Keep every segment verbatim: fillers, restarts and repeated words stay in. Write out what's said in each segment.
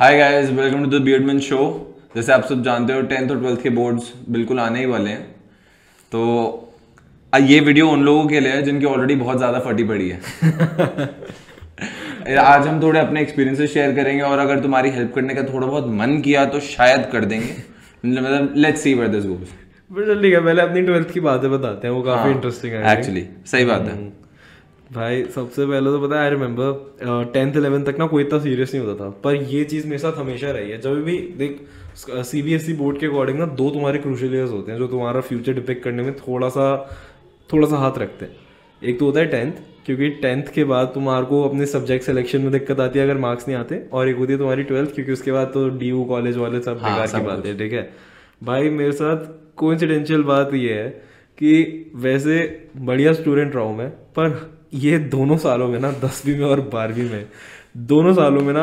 Hi guys, welcome to the बैडमेन show. जैसे आप सब जानते हो, टेंथ और ट्वेल्थ के बोर्ड्स बिल्कुल आने ही वाले हैं, तो ये वीडियो उन लोगों के लिए है जिनकी ऑलरेडी बहुत ज़्यादा फटी पड़ी है। आज हम थोड़े अपने एक्सपीरियंसेस शेयर करेंगे और अगर तुम्हारी हेल्प करने का थोड़ा बहुत मन किया तो शायद कर देंगे। मतलब let's see where this goes. बिल्कुल ठीक है, पहले अपनी ट्वेल्थ की बातें बताते हैं, वो काफ़ी इंटरेस्टिंग है एक्चुअली। सही बात है भाई। सबसे पहले तो पता है, आई रिमेंबर टेंथ इलेवन तक ना कोई इतना सीरियस नहीं होता था, पर ये चीज़ मेरे साथ हमेशा रही है। जब भी देख सीबीएसई बोर्ड के अकॉर्डिंग ना दो तुम्हारे क्रूशियल ईयर्स होते हैं जो तुम्हारा फ्यूचर डिपेक्ट करने में थोड़ा सा थोड़ा सा हाथ रखते हैं। एक तो होता है टेंथ, क्योंकि टेंथ के बाद तुम्हारे को अपने सब्जेक्ट सिलेक्शन में दिक्कत आती है अगर मार्क्स नहीं आते, और एक होती है तुम्हारी ट्वेल्थ, क्योंकि उसके बाद तो डी यू कॉलेज वाले सब बेकार की बात है। ठीक है भाई, मेरे साथ कोइंसिडेंशियल बात ये है कि वैसे बढ़िया स्टूडेंट रहा हूँ मैं, पर ये दोनों सालों में ना दसवीं में और बारहवीं में दोनों सालों में ना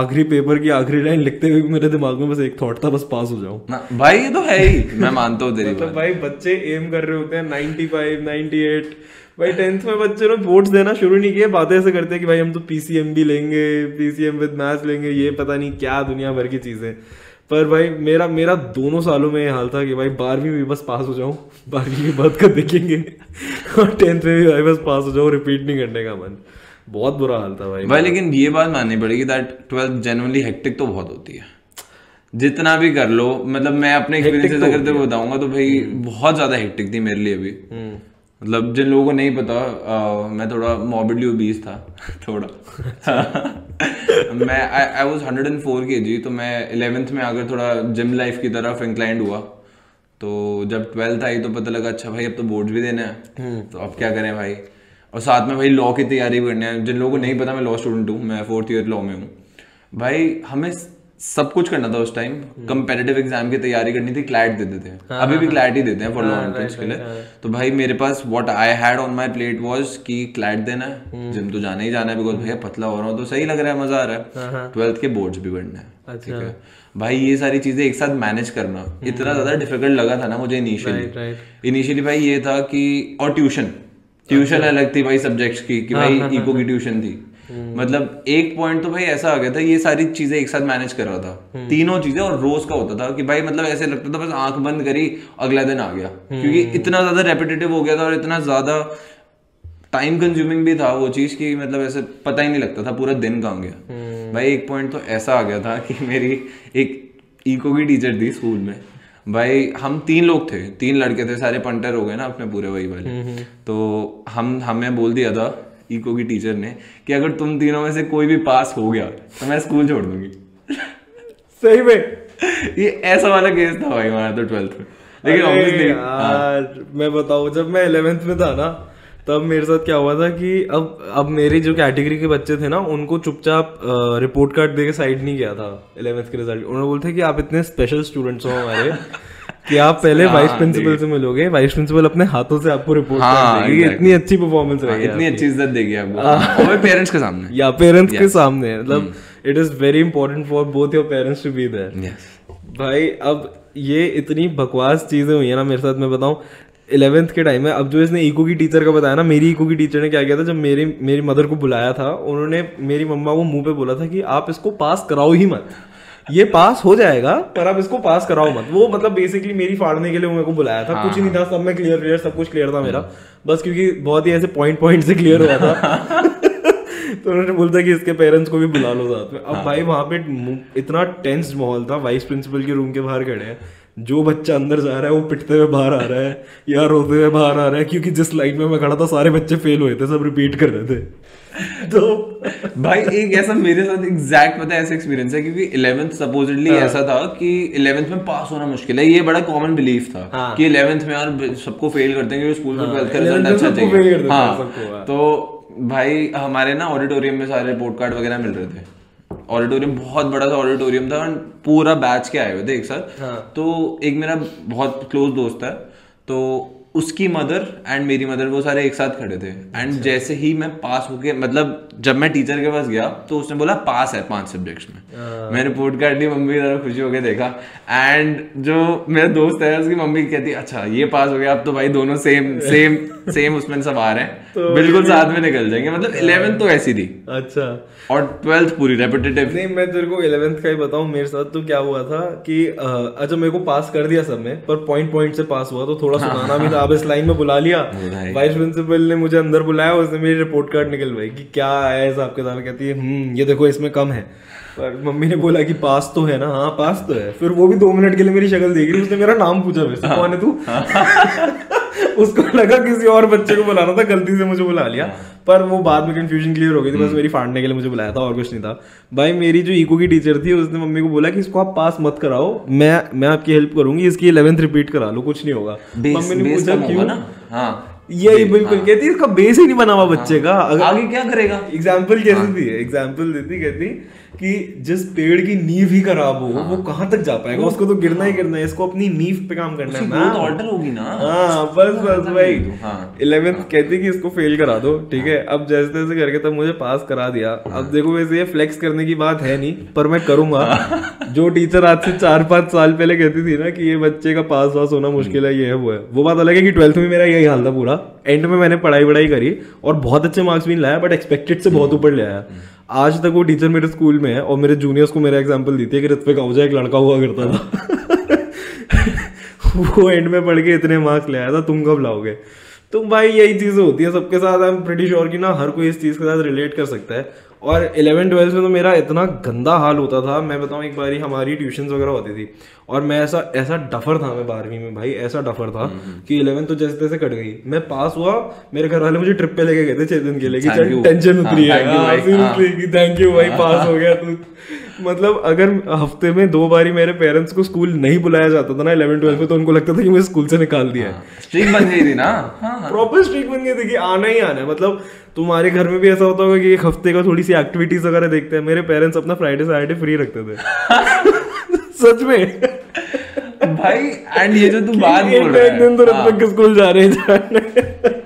आखिरी पेपर की आखिरी लाइन लिखते हुए मेरे दिमाग में बस एक थॉट था, बस पास हो जाऊं भाई। ये तो है ही, मैं मानता हूँ तेरी बात। भाई बच्चे एम कर रहे होते हैं नाइन्टी फाइव नाइन्टी एट। भाई टेंथ में बच्चों ने बोर्ड्स देना शुरू नहीं किया, बातें ऐसे करते हैं कि भाई हम तो पीसीएम भी लेंगे, पीसीएम विद मैथ्स लेंगे, ये पता नहीं क्या दुनिया भर की चीज़ें। पर भाई मेरा मेरा दोनों सालों में ये हाल था कि भाई बारहवीं भी बस पास हो जाऊँ, बारहवीं के बाद का देखेंगे, और टेंथ में भी भाई बस पास हो जाऊँ, रिपीट नहीं करने का मन। बहुत बुरा हाल था भाई भाई। लेकिन ये बात माननी पड़ेगी दैट ट्वेल्थ जेनुअनली हेक्टिक तो बहुत होती है, जितना भी कर लो। मतलब मैं अपने एक्सपीरियंस अगर तेरे को बताऊंगा तो भाई बहुत ज़्यादा हेक्टिक थी मेरे लिए अभी। मतलब जिन लोगों को नहीं पता, आ, मैं थोड़ा मॉर्बिडली ओबीस था थोड़ा। मैं I was hundred and four KG, तो मैं इलेवेंथ में आकर थोड़ा जिम लाइफ की तरफ इंक्लाइंड हुआ। तो जब ट्वेल्थ आई तो पता लगा, अच्छा भाई अब तो बोर्ड्स भी देने हैं, तो अब क्या करें भाई। और साथ में भाई लॉ की तैयारी करनी है। जिन लोगों को नहीं पता, मैं लॉ स्टूडेंट हूँ, मैं फोर्थ ईयर लॉ में हूँ। भाई हमें सब कुछ करना था उस टाइम। कंपेटिटिव एग्जाम की तैयारी करनी थी, क्लैट देते थे। हाँ, अभी भी क्लैट ही देते हैं फॉर लॉ एंट्रेंस के लिए। तो भाई मेरे पास what I had on my plate was कि क्लैट देना है, जिम तो जाना ही जाना है, बिकॉज भैया पतला हो रहा हूँ तो सही लग रहा है, मजा आ रहा है, ट्वेल्थ के बोर्ड्स भी बढ़ना है। ठीक है भाई, ये सारी चीजें एक साथ मैनेज करना इतना ज्यादा डिफिकल्ट लगा था ना मुझे इनिशियली। इनिशियली भाई ये था कि, और ट्यूशन ट्यूशन अलग थी भाई सब्जेक्ट्स की, कि भाई इको की ट्यूशन थी। मतलब एक पॉइंट तो भाई ऐसा आ गया था, ये सारी चीजें एक साथ मैनेज कर रहा था, तीनों चीजें। और रोज का होता था कि भाई मतलब ऐसे लगता था बस आंख बंद करी अगला दिन आ गया, क्योंकि इतना ज्यादा रेपिटेटिव हो गया था और इतना ज्यादा टाइम कंज्यूमिंग भी था वो चीज की, मतलब ऐसे पता ही नहीं लगता था पूरा दिन कहाँ गया। भाई एक पॉइंट तो ऐसा आ गया था कि मेरी एक इको की टीचर थी स्कूल में। भाई हम तीन लोग थे, तीन लड़के थे, सारे पंटर हो गए ना अपने पूरे वही वाले। तो हम हमें बोल दिया था इको की टीचर ने कि अगर तुम तीनों में से कोई भी पास हो गया तो मैं स्कूल छोड़ दूंगी। सही में ये ऐसा वाला केस था भाई हमारा तो ट्वेल्थ में। लेकिन ऑब्वियसली यार मैं बताऊं, जब मैं इलेवेंथ में था ना तब मेरे साथ क्या हुआ था कि अब अब मेरी जो कैटेगरी के बच्चे थे ना, उनको चुपचाप रिपोर्ट कार्ड दे के साइड नहीं किया था इलेवेंथ के रिजल्ट। उन्होंने बोलते कि आप इतने स्पेशल स्टूडेंट्स हो हमारे कि आप पहले वाइस प्रिंसिपल से मिलोगे, वाइस प्रिंसिपल अपने हाथों से आपको रिपोर्ट हाँ, देगी, इतनी अच्छी परफॉर्मेंस रहेगी, इतनी अच्छी इज्जत देगी आपको और पेरेंट्स के सामने या पेरेंट्स के सामने। मतलब it is very important for both your parents to be there. भाई अब ये इतनी बकवास चीजें हुई है ना मेरे साथ, मैं बताऊँ इलेवेंथ के टाइम में। अब जो इसने इको की टीचर का बताया ना, मेरी इको की टीचर ने क्या किया था, जब मेरी मेरी मदर को बुलाया था, उन्होंने मेरी मम्मा को मुंह पे बोला था कि आप इसको पास कराओ ही मत, ये पास हो जाएगा पर आप इसको पास कराओ मत। वो मतलब बेसिकली मेरी फाड़ने के लिए मेरे को बुलाया था। कुछ नहीं था, सब में क्लियर क्लियर सब कुछ क्लियर था मेरा, बस क्योंकि बहुत ही ऐसे पॉइंट पॉइंट से क्लियर हुआ था। तो उन्होंने बोलता कि इसके पेरेंट्स को भी बुला लो साथ में। अब भाई वहाँ पे इतना टेंस माहौल था, वाइस प्रिंसिपल के रूम के बाहर खड़े हैं, जो बच्चा अंदर जा रहा है वो पिटते हुए बाहर आ रहा है या रोते हुए बाहर आ रहा है, क्योंकि जिस लाइन में मैं खड़ा था सारे बच्चे फेल हुए थे, सब रिपीट कर रहे थे। तो भाई एक ऐसा मेरे साथ एग्जैक्ट पता है ऐसा एक्सपीरियंस है, क्योंकि इलेवेंथ सपोजिटली हाँ। ऐसा था कि इलेवेंथ में पास होना मुश्किल है, ये बड़ा कॉमन बिलीफ था हाँ। कि इलेवेंथ में यार सबको फेल करते हैं स्कूल में, ट्वेल्थ का रिजल्ट अच्छा चाहिए हाँ। तो भाई हमारे ना ऑडिटोरियम में सारे रिपोर्ट कार्ड वगैरह मिल रहे थे। ऑडिटोरियम बहुत बड़ा सा ऑडिटोरियम था, पूरा बैच के आए हुए थे एक साथ हाँ। तो एक मेरा बहुत क्लोज दोस्त है, तो उसकी मदर एंड मेरी मदर वो सारे एक साथ खड़े थे एंड जैसे ही मैं पास होके, मतलब जब मैं टीचर के पास गया तो उसने बोला पास है पांच सब्जेक्ट्स में। uh. मैंने रिपोर्ट कार्ड ली, मम्मी की तरफ खुशी होकर देखा, एंड जो मेरा दोस्त है उसकी मम्मी कहती अच्छा ये पास हो गया, अब तो भाई दोनों सेम सेम सेम उसमें सब आ रहे हैं तो बिल्कुल साथ में निकल जाएंगे। मतलब इलेवेंथ तो ऐसी थी। अच्छा। और ट्वेल्थ पूरी रेपिटेटिव। नहीं, मैं तेरे को इलेवेंथ का ही बताऊं, मेरे साथ तो क्या हुआ था कि अच्छा मेरे को पास कर दिया सब में, पर पॉइंट पॉइंट से पास हुआ तो थोड़ा सुनाना भी था। अब इस लाइन में बुला लिया, वाइस प्रिंसिपल ने मुझे अंदर बुलाया, उसने मेरी रिपोर्ट कार्ड निकलवाई कि क्या आया है साहब किताब, कहती है ये देखो इसमें कम है। पर मम्मी ने बोला कि पास तो है ना। हाँ पास तो है। फिर वो भी दो मिनट के लिए मेरी शक्ल देख रही, उसने मेरा नाम पूछा वैसे, कौन है तू? उसको लगा किसी और बच्चे को बुलाना था, गलती से मुझे बुला लिया। पर वो बाद में कंफ्यूजन क्लियर हो गई थी, बस मेरी फाड़ने के लिए मुझे बुलाया था और कुछ नहीं था। भाई मेरी जो इको की टीचर थी उसने मम्मी को बोला कि इसको आप पास मत कराओ, मैं मैं आपकी हेल्प करूंगी, इसकी इलेवेंथ रिपीट करा लो, कुछ नहीं होगा। मम्मी ने पूछा क्यों? हाँ यही बिल्कुल, कहती इसका बेस ही नहीं बना हुआ बच्चे का, आगे क्या करेगा। एग्जाम्पल कैसे दी, एग्जाम्पल देती, कहती कि जिस पेड़ की नींव ही खराब हो हाँ। वो कहाँ तक जा पाएगा, उसको तो गिरना हाँ। ही गिरना है, इसको अपनी नींव पे काम करना है ना, तो ऑर्डर होगी ना। हाँ बस बस भाई इलेवेंथ कहती कि इसको फेल करा दो, ठीक है। अब जैसे तैसे करके तब मुझे पास करा दिया। अब देखो वैसे ये फ्लेक्स करने की बात है नहीं, पर मैं करूंगा। जो टीचर आज से चार पाँच साल पहले कहती थी ना कि ये बच्चे का पास वास होना मुश्किल है, ये है वो है, वो बात अलग है कि ट्वेल्थ में मेरा यही हाल था पूरा। एंड में मैंने पढ़ाई वढ़ाई करी और बहुत अच्छे मार्क्स भी लाया, बट एक्सपेक्टेड से बहुत ऊपर ले आया। आज तक वो टीचर मेरे स्कूल में है और मेरे जूनियर्स को मेरा एग्जांपल देती है कि रित्विक आहुजा एक लड़का हुआ करता था वो एंड में पढ़ के इतने मार्क्स ले आया था, तुम कब लाओगे। तो भाई यही चीज़ें होती हैं सबके साथ। आई एम प्रीटी श्योर कि ना हर कोई इस चीज़ के साथ रिलेट कर सकता है। और इलेवन ट्वेल्थ में तो मेरा इतना गंदा हाल होता था, मैं बताऊँ एक बार ही हमारी ट्यूशन्स वगैरह होती थी और मैं ऐसा ऐसा डफर था, मैं बारहवीं में भाई ऐसा डफर था कि इलेवेंथ तो जैसे तैसे कट गई, मैं पास हुआ, मेरे घर वाले मुझे ट्रिप पे लेके गए थे छः दिन के लिए कि चल टेंशन उतरी है, थैंक यू भाई पास हो गया तू। मतलब अगर हफ्ते में दो बारी मेरे पेरेंट्स को स्कूल नहीं बुलाया जाता था ना इलेवन ट्वेल्थ में, तो उनको लगता था कि मुझे स्कूल से निकाल दिया है। स्ट्रिक्ट बन गई थी ना, प्रॉपर स्ट्रिक्ट बन गई थी कि आना ही आना है। मतलब तुम्हारे घर में भी ऐसा होता होगा कि एक हफ्ते का थोड़ी सी एक्टिविटीज वगैरह देखते हैं। मेरे पेरेंट्स अपना फ्राइडे सैटरडे फ्री रखते थे सच में भाई। एंड ये जो तू बात बोल रहा है एक दिन तो रत्तक के स्कूल जा रहे हैं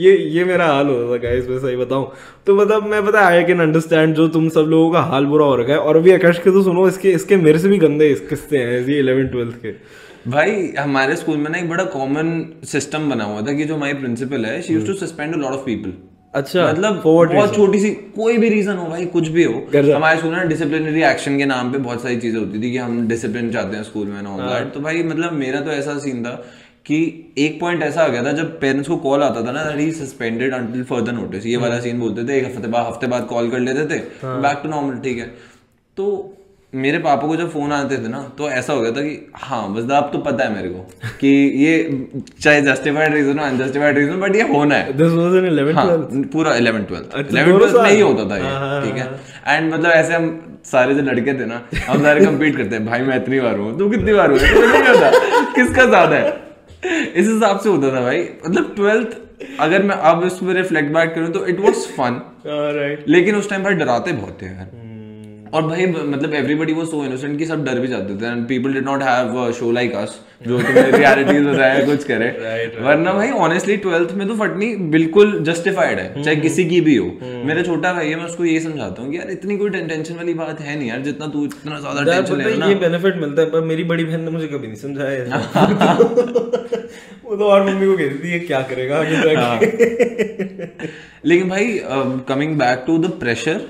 ये ये मेरा हाल होता था गाइस, मैं सही बताऊं तो। मतलब मैं पता आई कैन अंडरस्टैंड जो तुम सब लोगों का हाल बुरा हो रखा है। और अभी आकाश के तो सुनो, इसके इसके मेरे से भी गंदे किस्से हैं ये इलेवन ट्वेल्थ के। भाई हमारे स्कूल में ना एक बड़ा कॉमन सिस्टम बना हुआ था कि जो हमारी प्रिंसिपल है she used to suspend a lot of people. अच्छा। मतलब बहुत छोटी सी कोई भी रीजन हो भाई, कुछ भी हो, हमारे स्कूल में डिसिप्लिनरी एक्शन के नाम पे बहुत सारी चीजें होती थी कि हम डिसिप्लिन चाहते हैं स्कूल में ना। तो भाई मतलब मेरा तो ऐसा सीन था कि एक पॉइंट ऐसा आ गया था जब पेरेंट्स को कॉल आता था ना that he suspended until further notice, ये वाला सीन बोलते थे। एक हफ्ते बाद हफ्ते बाद कॉल कर लेते थे, बैक टू नॉर्मल, ठीक है। तो मेरे पापा को जब फोन आते थे ना तो ऐसा हो गया था कि हाँ बस अब तो पता है मेरे को कि ये चाहे जस्टिफाइड रीजन हो अनजस्टिफाइड रीजन, बट ये होना है। दिस वाज इन इलेवेंथ, पूरा इलेवेंथ ट्वेल्थ इलेवेंथ ट्वेल्थ नहीं होता था ये, ठीक है। एंड मतलब ऐसे हम सारे जो लड़के थे ना हम सारे कम्पीट करते हैं, भाई मैं इतनी बार हूँ, तू कितनी बार हुआ, किसका ज्यादा है, इस हिसाब से होता था भाई। मतलब ट्वेल्थ अगर मैं अब इस पर रिफ्लेक्ट बैक करूं तो इट वाज फन, लेकिन उस टाइम भाई डराते बहुत थे यार। और भाई मतलब एवरीबडी वाज सो इनोसेंट कि सब डर भी जाते थे and people did not have show like us जो तुम्हें रियलिटीज बताए कुछ करे। वरना भाई ऑनेस्टली ट्वेल्थ में तो फटनी बिल्कुल जस्टिफाइड है, चाहे किसी की भी हो। मेरा छोटा भाई है, मैं उसको ये समझाता हूँ कि यार इतनी कोई टेंशन वाली बात है नहीं यार, जितना तू इतना ज्यादा टेंशन ले रहा है ये बेनिफिट मिलता है। पर मेरी बड़ी बहन ने मुझे कभी नहीं समझाया वो तो और मम्मी को कहती थी ये क्या करेगा। लेकिन भाई coming back to the pressure,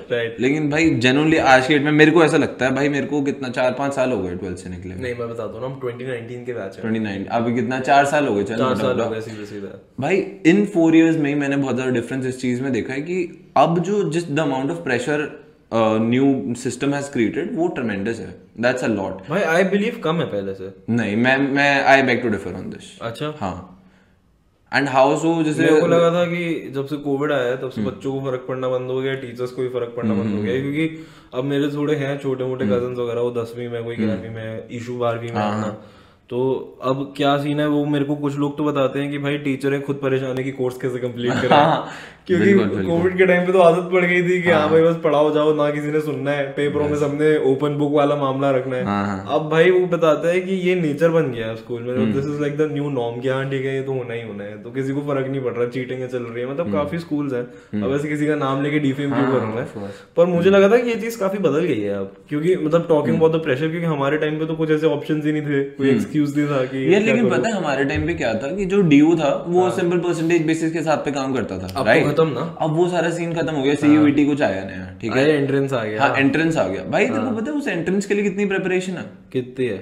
लेकिन भाई जेन्युइनली आज के डेट में मेरे को ऐसा लगता है भाई, मेरे को कितना चार पांच साल हो गए ट्वेल्थ से निकले। नहीं मैं बता दूं ना, हम ट्वेंटी नाइनटीन के बैच हैं, उनतीस अब कितना चार साल हो गए। चार साल हो गए सीधा सीधा भाई। इन फोर इयर्स में ही मैंने बहुत ज्यादा डिफरेंस इस चीज में देखा है कि अब जो जिस the amount of pressure new system has created वो ट्रेमेंडस है। दैट्स अ लॉट भाई। आई बिलीव कम है पहले से। नहीं मैं मैं I beg to differ on this. अच्छा हाँ। And how so? जैसे मेरे को लगा था कि जब से कोविड आया है तब से बच्चों को फर्क पड़ना बंद हो गया, टीचर्स को भी फर्क पड़ना बंद हो गया, क्योंकि अब मेरे थोड़े हैं छोटे मोटे कजन वगैरह वो दसवीं में, कोई ग्यारहवीं में, इशू बारहवीं में, तो अब क्या सीन है वो मेरे को कुछ लोग तो बताते हैं कि भाई टीचर है खुद परेशान है कि कोर्स कैसे कंप्लीट करें। हाँ, क्योंकि कोविड के टाइम पे तो आदत पड़ गई थी कि हाँ भाई बस पढ़ाओ जाओ, ना किसी ने सुनना है, पेपरों में सबने ओपन बुक वाला मामला रखना है। हाँ, अब भाई वो बताता है कि ये नेचर बन गया है स्कूल में, this is like the new norm. कि हाँ ठीक है ये तो होना ही होना है, तो किसी को फर्क नहीं पड़ रहा, चीटिंग चल रही है, मतलब काफी स्कूल्स हैं। अब ऐसे किसी का नाम लेके डिफेम क्यों कर रहा है, पर मुझे लगा था कि ये चीज काफी बदल गई है अब, क्योंकि मतलब टॉकिंग अबाउट द प्रेशर, क्योंकि हमारे टाइम पे तो कुछ ऐसे ऑप्शंस ही नहीं थे, कोई एक्सक्यूज नहीं था कि यार। लेकिन पता है हमारे टाइम पे क्या था कि जो ड्यू था वो सिंपल परसेंटेज बेसिस के साथ पे काम करता था, राइट? खत्म ना, अब वो सारा सीन खत्म हो गया। सीयूईटी कुछ आया नया, ठीक है, एंट्रेंस आ गया। हां एंट्रेंस आ गया भाई, तेरे को पता है उस एंट्रेंस के लिए कितनी प्रिपरेशन है, कितनी है?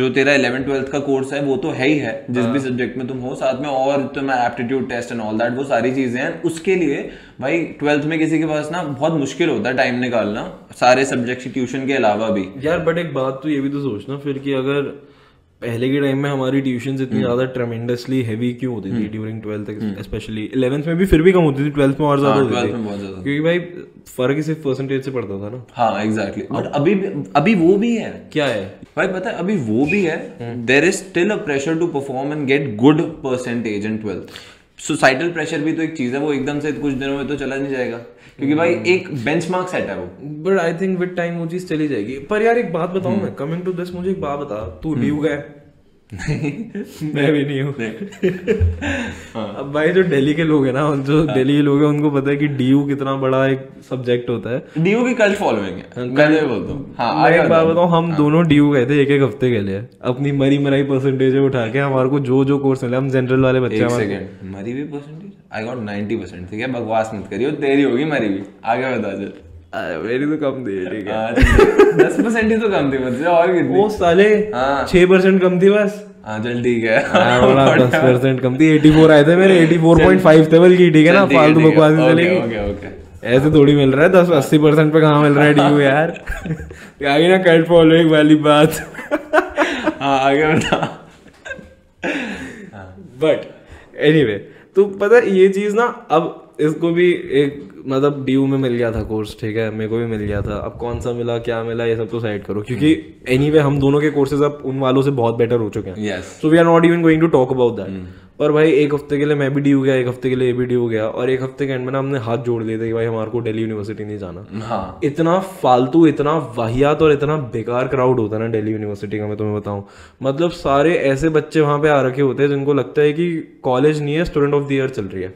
जो तेरा इलेवन ट्वेल्थ का कोर्स है वो तो है ही है, जिस भी सब्जेक्ट में तुम हो, साथ में और तुम्हें aptitude test and all that, वो सारी चीजें हैं। उसके लिए भाई ट्वेल्थ में किसी के पास ना बहुत मुश्किल होता है टाइम निकालना सारे सब्जेक्ट ट्यूशन के अलावा भी यार। बट एक बात तो ये भी तो सोचना फिर कि अगर पहले के टाइम में हमारी ट्यूशन इतनी ज्यादा ट्रेमेंडसली हेवी क्यों होती थी ड्यूरिंग ट्वेल्थ, स्पेशली इलेवेंथ में भी फिर भी कम होती थी, ट्वेल्थ में और ज्यादा होती थी, क्योंकि भाई फर्क सिर्फ परसेंटेज से पड़ता था ना। हाँ एग्जैक्टली। बट अभी अभी वो भी है, क्या है भाई पता है, अभी वो भी है, there is still a pressure to perform and get good percentage in twelfth. Societal pressure भी तो एक चीज है, वो एकदम से कुछ दिनों में तो चला नहीं जाएगा, क्योंकि भाई एक बेंचमार्क सेट है वो, but I think with time वो चीज चली जाएगी। पर यार एक बात बताऊं मैं, कमिंग टू दिस, मुझे एक बात बता, तू ड्यू गए? मैं भी नहीं हूँ। अब भाई जो दिल्ली के लोग हैं ना, जो दिल्ली के लोग हैं उनको पता है कि डी यू कितना बड़ा एक सब्जेक्ट होता है, डी यू की कल्ट फॉलोइंग है, मैं बोलता हूँ। हाँ, एक बार बताऊँ, हम हाँ। दोनों डी यू गए थे एक एक हफ्ते के लिए, अपनी मरी मराई परसेंटेज उठा के हमारे को जो जो कोर्स मिला, हम जनरल वाले बच्चे सेकंड मरी भी percentage I got ninety percent. ठीक है, बकवास मत करियो, तेरी होगी मरी भी, आगे बता चल। मेरी तो कम थी, ठीक है दस परसेंट ही तो कम थी मुझसे, और कितनी? वो साले छह परसेंट कम थी बस। हाँ चल ठीक है, दस परसेंट कम थी, चौरासी आए थे मेरे, चौरासी पॉइंट फाइव थे बल्कि, ठीक है ना, फालतू बकवास चलेगी। ओके ओके, ऐसे थोड़ी मिल रहा है, दस अस्सी परसेंट पे कहाँ मिल रहा है ड्यू यार। आगे ना कट फॉलोइंग वाली बात। हाँ आगे बता। बट एनीवे, तो पता है ये चीज ना, अब इसको भी एक मतलब डी यू में मिल गया था कोर्स, ठीक है, मेरे को भी मिल गया था। अब कौन सा मिला, क्या मिला, ये सब तो साइड करो, क्योंकि एनीवे anyway, हम दोनों के कोर्सेज अब उन वालों से बहुत बेटर हो चुके हैं, so we are not even going to talk about that. पर भाई एक हफ्ते के लिए मैं भी डी यू गया, एक हफ्ते के लिए ये भी डी यू गया, और एक हफ्ते के एंड में ना हमने हाथ जोड़ लिए थे कि भाई हमारे को दिल्ली यूनिवर्सिटी नहीं जाना। हाँ। इतना फालतू, इतना वाहियात और इतना बेकार क्राउड होता है ना दिल्ली यूनिवर्सिटी का, मैं तुम्हें बताऊँ, मतलब सारे ऐसे बच्चे वहाँ पे आ रखे होते हैं जिनको लगता है कि कॉलेज नहीं है, स्टूडेंट ऑफ द ईयर चल रही है।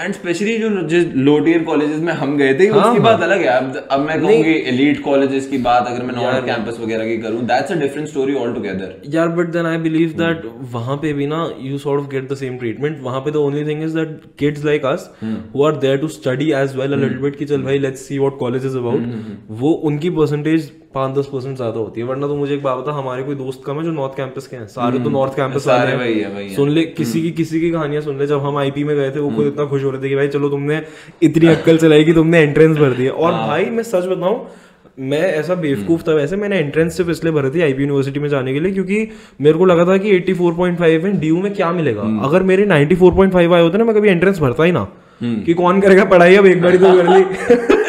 एंड स्पेशली जो जिस लो टीयर कॉलेजेस में हम गए थे, हाँ, उसकी हाँ, बात अलग है। अब अब मैं कहूँगी एलीट कॉलेजेस की बात अगर मैं नॉन कैंपस वगैरह की करूँ, that's a different story altogether यार। But then I believe that वहाँ पे भी ना you sort of get the same treatment. वहाँ पे the only thing is that kids like us who are there to study as well a little bit कि चल भाई let's see what college is about, वो उनकी percentage पाँच दस percent ज्यादा होती है। वरना तो मुझे एक बात बता, हमारे कोई दोस्त कम है जो नॉर्थ कैंपस के हैं, सारे तो नॉर्थ कैंपस सारे भाई है, भाई है। सुन ले किसी की किसी की कहानियां सुन ले। जब हम आईपी में गए थे वो खुद इतना खुश हो रहे थे कि भाई चलो तुमने इतनी अक्कल चलाई कि तुमने एंट्रेंस भर दी है। और भाई मैं सच बताऊं, मैं ऐसा बेवकूफ था, वैसे मैंने एंट्रेंस सिर्फ इसलिए भरी थी आईपी यूनिवर्सिटी में जाने के लिए क्योंकि मेरे को लगा था कि चौरासी पॉइंट फाइव में डीयू में क्या मिलेगा। अगर मेरे चौरानवे पॉइंट फाइव आए होते ना, मैं कभी एंट्रेंस भरता ही ना, कि कौन करेगा पढ़ाई, अब एक बार तो कर ली।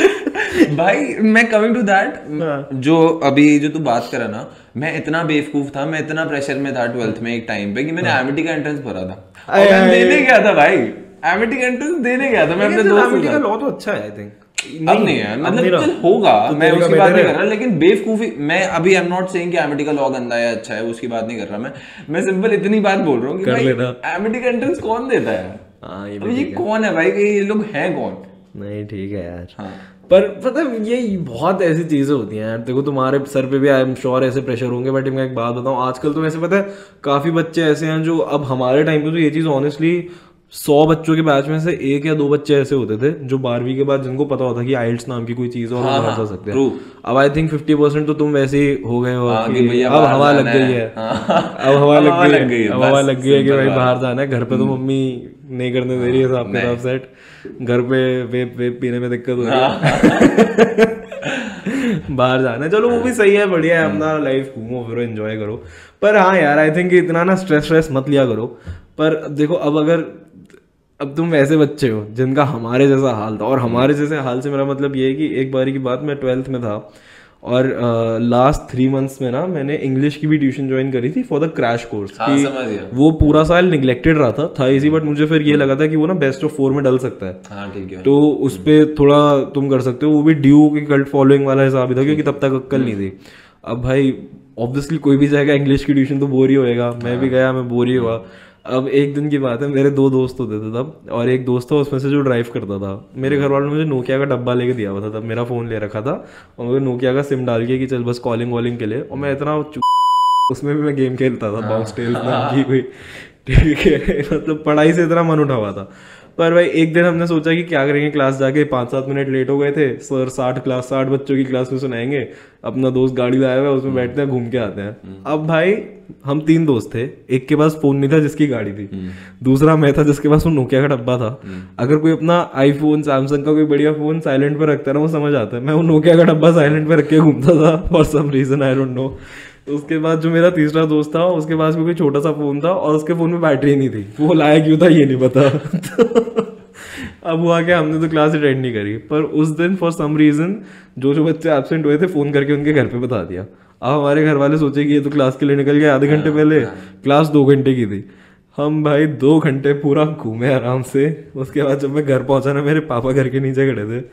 भाई मैं कमिंग टू दैट, जो अभी जो तू बात करा ना, मैं इतना बेवकूफ था, मैं इतना प्रेशर में था ट्वेल्थ में एक टाइम पे कि मैंने एमटी का एंट्रेंस भरा था और मैं देने गया था भाई, एमटी का एंट्रेंस देने गया था मैं अपने दोस्त के साथ। लॉ तो अच्छा है आई थिंक, अब नहीं है मतलब होगा, मैं उसकी बात नहीं कर रहा, लेकिन बेवकूफी, मैं अभी आई एम नॉट सेइंग कि एमटी का लॉ गंदा है अच्छा है, उसकी बात नहीं कर रहा मैं मैं सिंपल इतनी बात बोल रहा हूँ कि भाई एमटी का एंट्रेंस कौन देता है, ये कौन है भाई, ये लोग है कौन। नहीं ठीक है यार, पर मतलब ये बहुत ऐसी चीज़ें होती हैं यार। देखो तुम्हारे सर पे भी आई एम श्योर ऐसे प्रेशर होंगे, बट मैं एक बात बताऊँ, आजकल तो वैसे पता है काफ़ी बच्चे ऐसे हैं जो, अब हमारे टाइम पे तो ये चीज़ ऑनेस्टली सौ बच्चों के बैच में से एक या दो बच्चे ऐसे होते थे जो बारहवीं के बाद जिनको पता होता कि आइल्स नाम की कोई चीज और हाँ, हाँ, सकते हैं। अब आई थिंक फिफ्टी परसेंट तो तुम वैसे ही हो गए हो, हाँ, अब हवा लग गई है, अब हवा लग गई है, अब हवा लग गई है कि भाई बाहर जाना है। घर पे तो मम्मी नहीं करने दे रही है आपके साथ सेट, घर पे वेप वेप पीने में दिक्कत हो रही है, बाहर जाना है। चलो वो भी सही है, बढ़िया है, अपना लाइफ घूमो फिरो, एंजॉय करो। पर हाँ यार आई थिंक इतना ना स्ट्रेस स्ट्रेस मत लिया करो। पर देखो अब अगर अब तुम ऐसे बच्चे हो जिनका हमारे जैसा हाल था, और हमारे जैसे हाल से मेरा मतलब ये है कि एक बारी की बात, मैं ट्वेल्थ में था और लास्ट थ्री मंथ्स में ना मैंने इंग्लिश की भी ट्यूशन ज्वाइन करी थी फॉर द क्रैश कोर्स। हाँ, वो पूरा साल निगलेक्टेड रहा था था इसी, बट मुझे फिर ये लगा था कि वो ना बेस्ट ऑफ फोर में डल सकता है। हाँ, ठीक है। तो उस पर थोड़ा तुम कर सकते हो, वो भी ड्यू की कल्ट फॉलोइंग वाला हिसाब ही था क्योंकि तब तक अक्कल नहीं थी। अब भाई ऑब्वियसली कोई भी जाएगा इंग्लिश की ट्यूशन तो बोर ही होएगा, मैं भी गया, मैं बोर ही हुआ। अब एक दिन की बात है, मेरे दो दोस्त होते थे तब, और एक दोस्त था उसमें से जो ड्राइव करता था। मेरे घर वालों ने मुझे नोकिया का डब्बा लेके दिया हुआ था, तब मेरा फ़ोन ले रखा था और मुझे नोकिया का सिम डाल के कि चल बस कॉलिंग वॉलिंग के लिए। और मैं इतना उसमें भी मैं गेम खेलता था, बाउंस टेल की कोई, ठीक है, मतलब पढ़ाई से इतना मन उठा हुआ था। पर भाई एक दिन हमने सोचा कि क्या करेंगे, क्लास जाके पाँच सात मिनट लेट हो गए थे, सर साठ क्लास साठ बच्चों की क्लास में सुनाएंगे, अपना दोस्त गाड़ी लाया हुआ है उसमें बैठते हैं, घूम के आते हैं। अब भाई हम तीन दोस्त थे, एक के पास फोन नहीं था जिसकी गाड़ी थी, दूसरा मैं था जिसके पास वो नोकिया का डब्बा था। अगर कोई अपना आईफोन सैमसंग का कोई बढ़िया फोन साइलेंट पर रखता है ना, वो समझ आता है। मैं वो नोकिया का डब्बा साइलेंट पर रख के घूमता था for some reason, I don't know. उसके बाद जो मेरा तीसरा दोस्त था उसके पास भी कोई छोटा सा फोन था और उसके फोन में बैटरी नहीं थी, वो लाया क्यों था ये नहीं पता। अब हुआ क्या, हमने तो क्लास अटेंड नहीं करी, पर उस दिन फॉर सम रीजन जो जो बच्चे एब्सेंट हुए थे फोन करके उनके घर पे बता दिया। अब हमारे घर वाले सोचे कि ये तो क्लास के लिए निकल गया आधे घंटे पहले, क्लास दो घंटे की थी। हम भाई दो घंटे पूरा घूमे आराम से। उसके बाद जब मैं घर पहुंचा ना, मेरे पापा घर के नीचे खड़े थे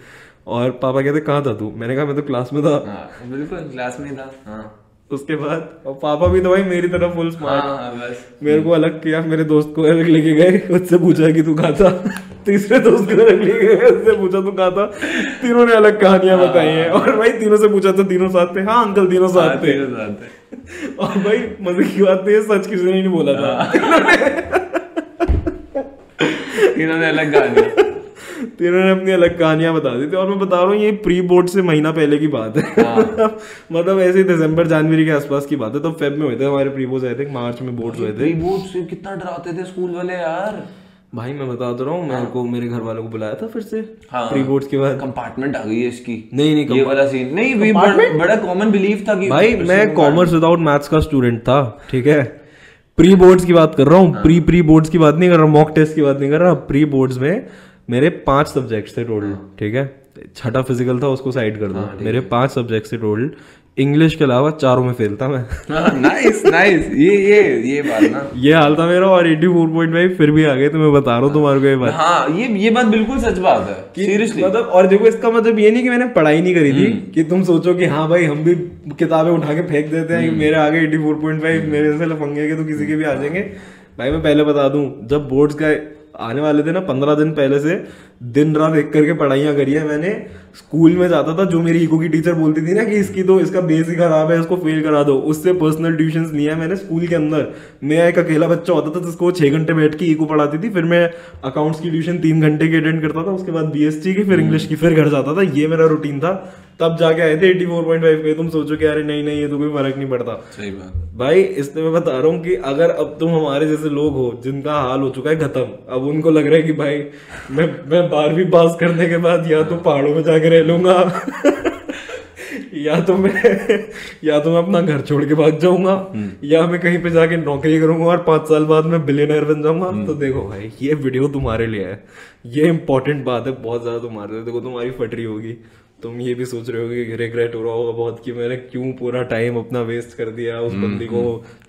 और पापा कहते कहाँ था तू, मैंने कहा मैं तो क्लास में था। बिल्कुल क्लास में था। उसके बाद और पापा भी तो भाई मेरी तरफ फुल स्मार्ट। हाँ, बस मेरे को अलग किया, मेरे दोस्त को अलग लेके गए, उससे पूछा कि तू कहाँ था। तीसरे दोस्त को अलग लेके गए, उससे पूछा तू कहाँ था। तीनों ने अलग कहानियां हाँ, बताई हैं। और भाई तीनों से पूछा था तीनों साथ थे, हाँ अंकल तीनों साथ थे। और भाई मजे की बात है, सच किसी ने नहीं बोला था, तीनों ने अलग कहानियां तीनों ने अपनी अलग कहानियां बता दी थी। और मैं बता रहा हूँ ये प्री बोर्ड से महीना पहले की बात है। हाँ। मतलब ऐसे दिसंबर जनवरी के आसपास की बात है, तो फेब में हुए थे हमारे प्री बोर्ड, आए थे मार्च में बोर्ड हुए थे। प्री बोर्ड से कितना डराते थे स्कूल वाले यार, भाई मैं बता तो रहा हूँ। मेरे को मेरे घर वालों को बुलाया था फिर से प्री बोर्ड के बाद। कंपार्टमेंट आ गई है इसकी, नहीं नहीं ये वाला सीन नहीं, बड़ा कॉमन बिलीफ था कि भाई मैं कॉमर्स विदाउट मैथ्स का स्टूडेंट था, ठीक है। प्री बोर्ड्स की बात कर रहा हूँ, प्री प्री बोर्ड्स की बात नहीं कर रहा, मॉक टेस्ट की बात नहीं कर रहा। प्री बोर्ड्स में मेरे पांच सब्जेक्ट्स थे टोटल, ठीक है। छठा फिजिकल था, उसको साइड कर दो। मेरे पांच सब्जेक्ट्स थे टोटल, इंग्लिश के अलावा चारों में फेल था मैं। नाइस नाइस, ये ये ये बात ना, ये हाल था मेरा। और चौरासी पॉइंट पाँच फिर भी आ गए, तो मैं बता रहा हूँ तुम्हारे को ये बात। हाँ, ये ये बात बिल्कुल सच बात है कि सीरियसली मतलब। और देखो इसका मतलब ये नहीं कि मैंने पढ़ाई नहीं करी थी कि तुम सोचो कि हाँ भाई हम भी किताबें उठा के फेंक देते हैं, मेरे आगे चौरासी पॉइंट पाँच मेरे से लफंगे के तो किसी के भी आ जाएंगे। भाई मैं पहले बता दूं, जब बोर्ड्स का आने वाले थे ना पंद्रह दिन पहले से दिन रात एक करके पढ़ाइयाँ करी है मैंने। स्कूल में जाता था, जो मेरी इको की टीचर बोलती थी ना कि इसकी तो इसका बेस ही खराब है, इसको फेल करा दो, उससे पर्सनल ट्यूशंस लिया मैंने। स्कूल के अंदर मैं एक अकेला बच्चा होता था जिसको छः घंटे बैठ के इको पढ़ाती थी, फिर मैं अकाउंट्स की ट्यूशन तीन घंटे की अटेंड करता था, उसके बाद बी एस टी की, फिर इंग्लिश की, फिर घर जाता था। ये मेरा रूटीन था। तब जाके आए थे चौरासी पॉइंट पाँच पे। तुम सोचो कि अरे नहीं नहीं ये तो कोई फर्क नहीं पड़ता। सही बात भाई, इसलिए मैं बता रहा हूँ कि अगर अब तुम हमारे जैसे लोग हो जिनका हाल हो चुका है खत्म, अब उनको लग रहा है कि भाई मैं मैं बारहवीं पास करने के बाद या तो पहाड़ों में जाके रह लूंगा या तो मैं या तो मैं अपना घर छोड़ के भाग जाऊंगा, या मैं कहीं पे जाके नौकरी करूंगा और पाँच साल बाद मैं बिलियनर बन जाऊंगा। तो देखो भाई ये वीडियो तुम्हारे लिए है, ये इंपॉर्टेंट बात है बहुत ज्यादा तुम्हारे लिए। देखो तुम्हारी फटरी होगी, तुम ये भी सोच रहे होगे कि रिग्रेट हो रहा होगा बहुत कि मैंने क्यों पूरा टाइम अपना वेस्ट कर दिया उस बंदी को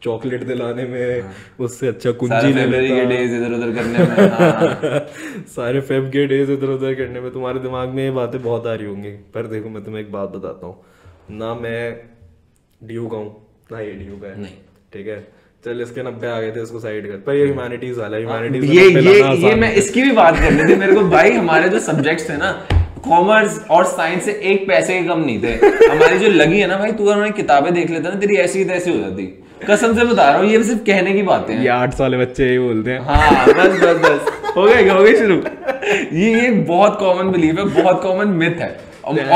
चॉकलेट दिलाने में। हाँ। उससे अच्छा कुंजी ले लेता, के डेज इधर उधर करने में। हाँ। सारे फेब के डेज इधर उधर करने में। तुम्हारे दिमाग में ये बातें बहुत आ रही होंगी, पर देखो मैं तुम्हें एक बात बताता हूँ ना, मैं ड्यू का हूँ ना ये ड्यू का है, ठीक है। चल इसके नब्बे आ गए थे, इसको साइड कर। पर ये ह्यूमैनिटीज वाला, ह्यूमैनिटीज ये ये ये मैं इसकी भी बात करनी थी मेरे को। भाई हमारे जो सब्जेक्ट्स थे ना कॉमर्स और साइंस से एक पैसे के कम नहीं थे। हमारी जो लगी है ना भाई, तू अगर किताबें देख लेता ना तेरी ऐसी तैसी हो जाती, कसम से बता रहा हूँ। ये सिर्फ कहने की बातें हैं, ये आठ साल बच्चे यही बोलते हैं। हाँ बस बस बस हो गए हो गए शुरू। ये ये बहुत कॉमन बिलीफ है, बहुत कॉमन मिथ है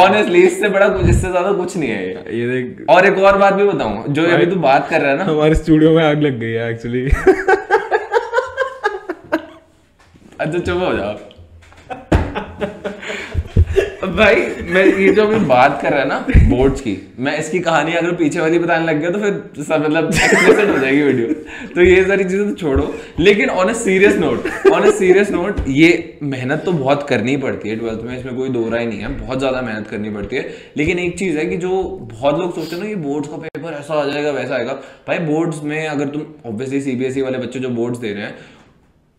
ऑनेस्टली। इससे बड़ा कुछ, इससे ज्यादा कुछ नहीं है ये। देख और एक और बात भी बताऊँ, जो अभी तू बात कर रहा है ना, हमारे स्टूडियो में आग लग गई है एक्चुअली। अच्छा चुप हो जाओ। भाई मैं ये जो अभी बात कर रहा है ना बोर्ड्स की, मैं इसकी कहानी अगर पीछे वाली बताने लग गया तो फिर सब मतलब एक्सप्लिसिट हो जाएगी वीडियो, तो ये सारी चीजें तो छोड़ो। लेकिन on a serious note on a serious note ये मेहनत तो बहुत करनी पड़ती है ट्वेल्थ में, इसमें कोई दो राय नहीं है, बहुत ज्यादा मेहनत करनी पड़ती है। लेकिन एक चीज है कि जो बहुत लोग सोचते हैं ना ये बोर्ड्स का पेपर ऐसा आ जाएगा वैसा आएगा, भाई बोर्ड्स में अगर तुम ऑब्वियसली सीबीएसई वाले बच्चे जो बोर्ड्स दे रहे हैं,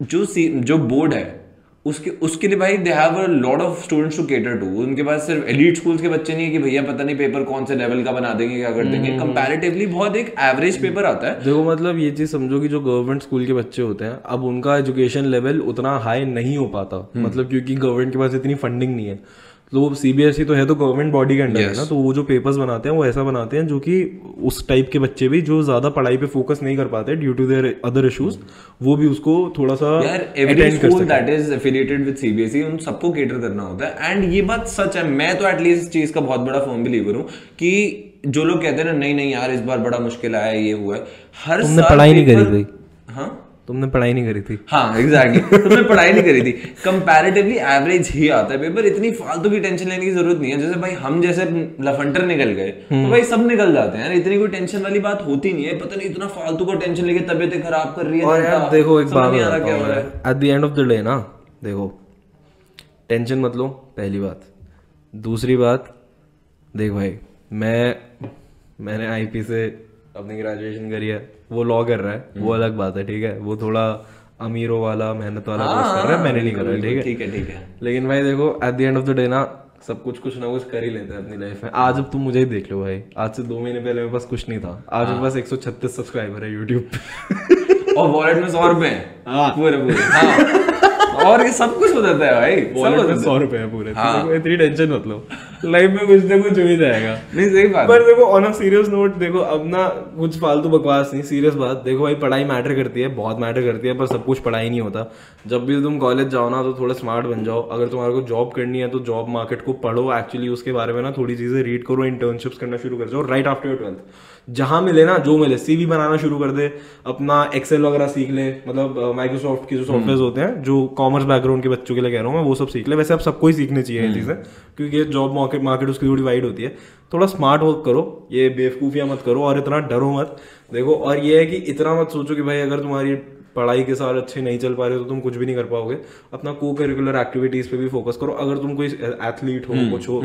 जो जो बोर्ड है उसके उसके लिए भाई they have a lot of students to cater to. उनके पास सिर्फ एलीट स्कूल्स के बच्चे नहीं है कि भैया पता नहीं पेपर कौन से लेवल का बना देंगे क्या कर देंगे। कंपैरेटिवली बहुत एक एवरेज पेपर आता है। देखो मतलब ये चीज समझो कि जो गवर्नमेंट स्कूल के बच्चे होते हैं अब उनका एजुकेशन लेवल उतना हाई नहीं हो पाता, मतलब क्योंकि गवर्नमेंट के पास इतनी फंडिंग नहीं है। तो वो सीबीएसई तो है तो गवर्नमेंट बॉडी के अंडर है ना, तो वो जो पेपर्स बनाते हैं वो ऐसा बनाते हैं जो कि उस टाइप के बच्चे भी जो ज्यादा पढ़ाई पे फोकस नहीं कर पाते due to their other issues, वो भी उसको थोड़ा सा अटेंड कर सकते हैं। That is affiliated with CBSE उन सबको कैटर करना होता है। एंड ये बात सच है, मैं तो एटलीस्ट इस चीज का बहुत बड़ा फर्म बिलीवर हूँ कि जो लोग कहते हैं ना नहीं नहीं यार इस बार बड़ा मुश्किल आया ये हुआ है, हर साल पढ़ाई नहीं करी थी। हाँ तुमने पढ़ाई नहीं करी थी। हाँ एग्जैक्टली exactly. तुमने पढ़ाई नहीं करी थी। कंपैरेटिवली एवरेज ही आता है पेपर, इतनी फालतू की टेंशन लेने की जरूरत नहीं है। जैसे भाई हम जैसे लफंटर निकल गए तो भाई सब निकल जाते हैं यार, इतनी कोई टेंशन वाली बात होती नहीं है। पता नहीं इतना फालतू का टेंशन लेके तबीयतें खराब कर रही है। और यार देखो एक बात at the end of the day ना, देखो टेंशन मत लो पहली बात। दूसरी बात देख भाई मैं मैंने आई पी से अपनी ग्रेजुएशन करी है, वो लॉ कर रहा है वो अलग बात है, ठीक है वो थोड़ा अमीरों वाला मेहनत वाला कोर्स कर रहा है, मैंने नहीं कर रहा, ठीक है ठीक है ठीक है। लेकिन भाई देखो at the end of the day ना सब कुछ कुछ ना कुछ कर ही लेते हैं अपनी लाइफ में। आज अब तुम मुझे ही देख लो भाई, आज से दो महीने पहले मेरे पास कुछ नहीं था, आज मेरे पास एक सौ छत्तीस सब्सक्राइबर है यूट्यूब पे और वॉलेट में सौ रुपए पूरे पूरे, और ये सब कुछ हो जाता है भाई, वॉलेट में सौ रुपए है पूरे, इतनी टेंशन मत लो, लाइफ में कुछ ना कुछ हो ही जाएगा। नहीं सही बात। पर देखो ऑन अ सीरियस नोट देखो अब ना कुछ फालतू बकवास नहीं, सीरियस बात देखो भाई पढ़ाई मैटर करती है, बहुत मैटर करती है, पर सब कुछ पढ़ाई नहीं होता। जब भी तुम कॉलेज जाओ ना तो थोड़ा स्मार्ट बन जाओ। अगर तुम्हारे को जॉब करनी है तो जॉब मार्केट को पढ़ो एक्चुअली, उसके बारे में ना थोड़ी चीजें रीड करो, इंटर्नशिप्स करना शुरू कर जाओ राइट आफ्टर योर ट्वेल्थ, जहाँ मिले ना जो मिले, सीवी बनाना शुरू कर दे अपना, एक्सेल वगैरह सीख ले, मतलब माइक्रोसॉफ्ट के जो सॉफ्टवेयर होते हैं जो कॉमर्स बैकग्राउंड के बच्चों के लिए कह रहा हूँ मैं, वो सब सीख ले। वैसे आप सबको ही सीखने चाहिए चीजें क्योंकि जॉब मार्केट मार्केट उसकी थोड़ी वाइड होती है। थोड़ा स्मार्ट वर्क करो, ये बेवकूफियां मत करो और इतना डरो मत देखो। और ये है कि इतना मत सोचो कि भाई अगर तुम्हारी पढ़ाई के साथ अच्छे नहीं चल पा रहे हो तो तुम कुछ भी नहीं कर पाओगे। अपना को करिकुलर एक्टिविटीज पे भी फोकस करो, अगर तुम कोई एथलीट हो कुछ हो।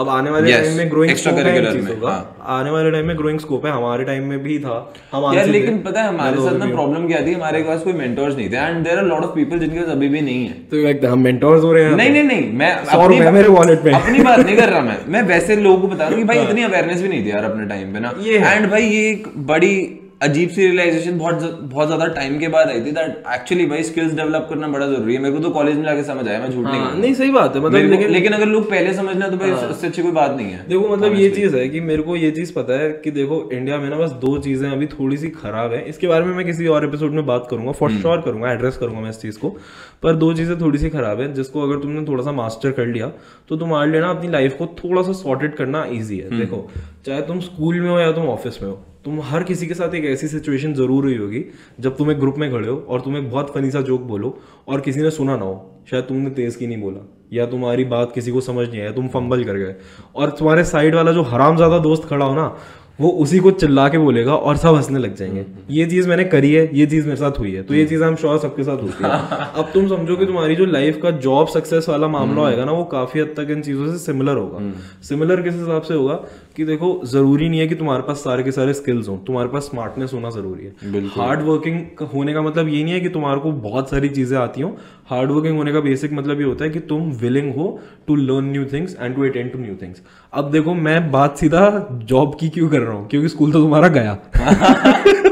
अब आने वाले टाइम में ग्रोइंग स्कोप होगा, आने वाले टाइम में ग्रोइंग स्कोप है, हमारे टाइम में भी था हमारे। लेकिन पता है हमारे साथ ना प्रॉब्लम क्या थी, हमारे पास कोई मेंटोर्स नहीं थे and there are lot of people जिनके पास अभी भी नहीं है। तो एकदम मेंटोर्स हो रहे हैं। नहीं नहीं नहीं मैं अपनी बात नहीं कर रहा, मैं मैं वैसे लोगों को बता रहा हूँ कि भाई इतनी अवेयरनेस भी नहीं थी यार अपने टाइम पे ना। एंड भाई ये एक बड़ी अजीब सी रियलाइजेशन बहुत बहुत ज्यादा टाइम के बाद आई थी दैट एक्चुअली भाई स्किल्स डेवलप करना बड़ा जरूरी है। मेरे को तो कॉलेज में जाके समझ आया, मैं झूठ नहीं नहीं सही बात है मतलब। लेकिन लेकिन अगर लोग पहले समझना तो भाई उससे अच्छी कोई बात नहीं है। देखो मतलब ये चीज है कि मेरे को ये चीज पता है कि देखो इंडिया में ना बस दो चीजें अभी थोड़ी सी खराब है, इसके बारे में मैं किसी और एपिसोड में बात करूंगा, फॉर श्योर करूंगा, एड्रेस करूंगा मैं इस चीज को। पर दो चीजें थोड़ी सी खराब है जिसको अगर तुमने थोड़ा सा मास्टर कर लिया तो तुम्हारे लिए ना अपनी लाइफ को थोड़ा सा सॉर्टेड करना ईजी है। देखो चाहे तुम स्कूल में हो या तुम ऑफिस में हो, तुम हर किसी के साथ एक ऐसी सिचुएशन जरूर हुई होगी जब तुम एक ग्रुप में खड़े हो और तुम एक बहुत फनी सा जोक बोलो और किसी ने सुना ना हो, शायद तुमने तेज की नहीं बोला या तुम्हारी बात किसी को समझ नहीं आया, तुम फंबल कर गए, और तुम्हारे साइड वाला जो हरामजादा दोस्त खड़ा हो ना वो उसी को चिल्ला के बोलेगा और सब हंसने लग जाएंगे। ये चीज मैंने करी है, ये चीज मेरे साथ हुई है, तो ये चीज आई एम श्योर सबके साथ होती है। अब तुम समझो कि तुम्हारी जो लाइफ का जॉब सक्सेस वाला मामला होगा ना वो काफी हद तक इन चीजों से सिमिलर होगा। सिमिलर किस हिसाब से होगा कि देखो जरूरी नहीं है कि तुम्हारे पास सारे के सारे स्किल्स हो, तुम्हारे पास स्मार्टनेस होना जरूरी है। हार्ड वर्किंग होने का मतलब ये नहीं है कि तुम्हारे को बहुत सारी चीजें आती हो, हार्ड वर्किंग होने का बेसिक मतलब ये होता है कि तुम विलिंग हो to learn new things and to attend to new things. अब देखो मैं बात सीधा जॉब की क्यों कर रहा हूँ, क्योंकि स्कूल तो तुम्हारा गया